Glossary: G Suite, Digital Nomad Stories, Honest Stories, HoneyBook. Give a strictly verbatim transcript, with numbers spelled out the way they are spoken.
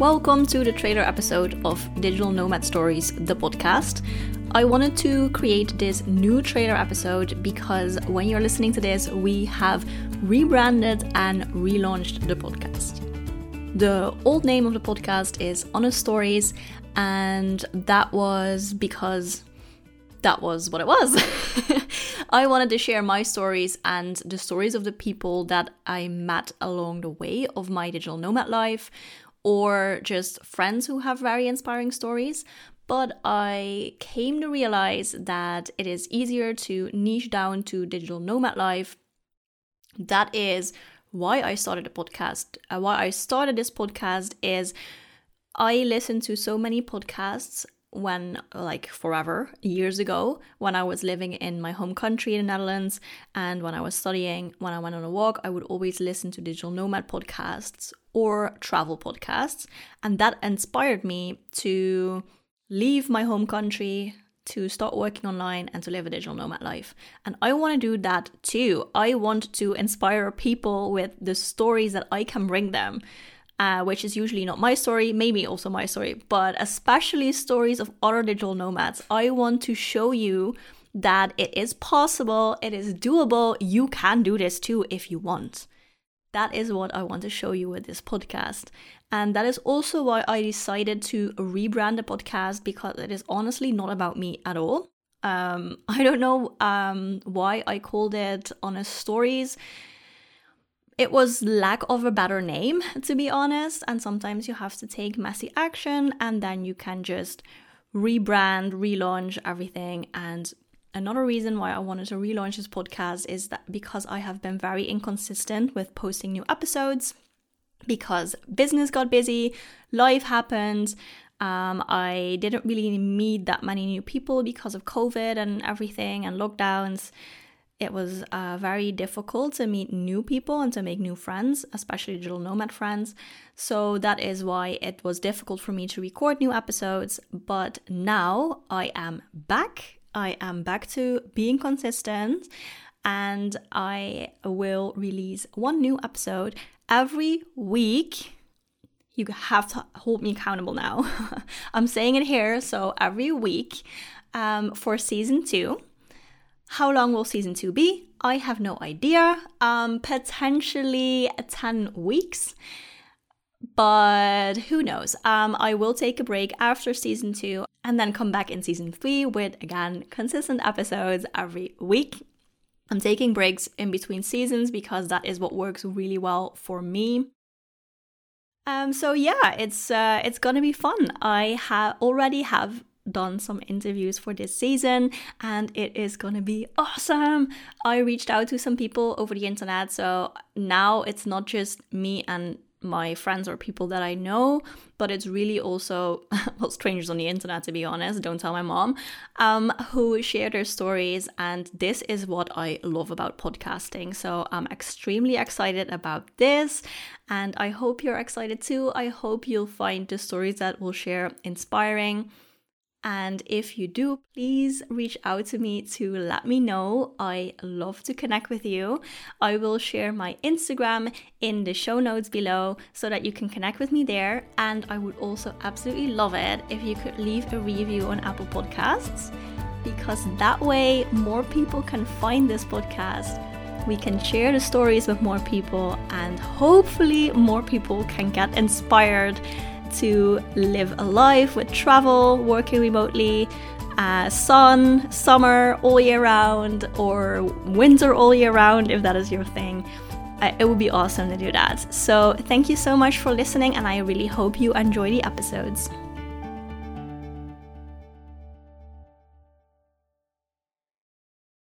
Welcome to the trailer episode of Digital Nomad Stories, the podcast. I wanted to create this new trailer episode because when you're listening to this, we have rebranded and relaunched the podcast. The old name of the podcast is Honest Stories, and that was because that was what it was. I wanted to share my stories and the stories of the people that I met along the way of my digital nomad life, or just friends who have very inspiring stories. But I came to realize that it is easier to niche down to digital nomad life. That is why I started the podcast. Uh, why I started this podcast is I listened to so many podcasts when, like, forever, years ago, when I was living in my home country in the Netherlands, and when I was studying, when I went on a walk, I would always listen to digital nomad podcasts or travel podcasts. And that inspired me to leave my home country, to start working online, and to live a digital nomad life. And I want to do that too. I want to inspire people with the stories that I can bring them. Uh, which is usually not my story, maybe also my story, but especially stories of other digital nomads. I want to show you that it is possible, it is doable, you can do this too if you want. That is what I want to show you with this podcast. And that is also why I decided to rebrand the podcast, because it is honestly not about me at all. Um, I don't know um, why I called it Honest Stories. It was lack of a better name, to be honest, and sometimes you have to take messy action and then you can just rebrand, relaunch everything. And another reason why I wanted to relaunch this podcast is that because I have been very inconsistent with posting new episodes, because business got busy, life happened, um, I didn't really meet that many new people because of COVID and everything and lockdowns. It was uh, very difficult to meet new people and to make new friends, especially digital nomad friends. So that is why it was difficult for me to record new episodes. But now I am back. I am back to being consistent, and I will release one new episode every week. You have to hold me accountable now. I'm saying it here. So every week um, for season two. How long will season two be? I have no idea. Um, potentially ten weeks, but who knows? Um, I will take a break after season two and then come back in season three with, again, consistent episodes every week. I'm taking breaks in between seasons because that is what works really well for me. Um, so yeah, it's uh, it's gonna be fun. I ha- already have done some interviews for this season, and it is gonna be awesome. I reached out to some people over the internet, so now it's not just me and my friends or people that I know, but it's really also, well, strangers on the internet, to be honest, don't tell my mom, um, who share their stories. And this is what I love about podcasting. So I'm extremely excited about this, and I hope you're excited too. I hope you'll find the stories that we'll share inspiring. And if you do, please reach out to me to let me know. I love to connect with you. I will share my Instagram in the show notes below so that you can connect with me there. And I would also absolutely love it if you could leave a review on Apple Podcasts, because that way more people can find this podcast. We can share the stories with more people, and hopefully more people can get inspired to live a life with travel, working remotely, uh, sun, summer all year round, or winter all year round, if that is your thing. Uh, it would be awesome to do that. So thank you so much for listening, and I really hope you enjoy the episodes.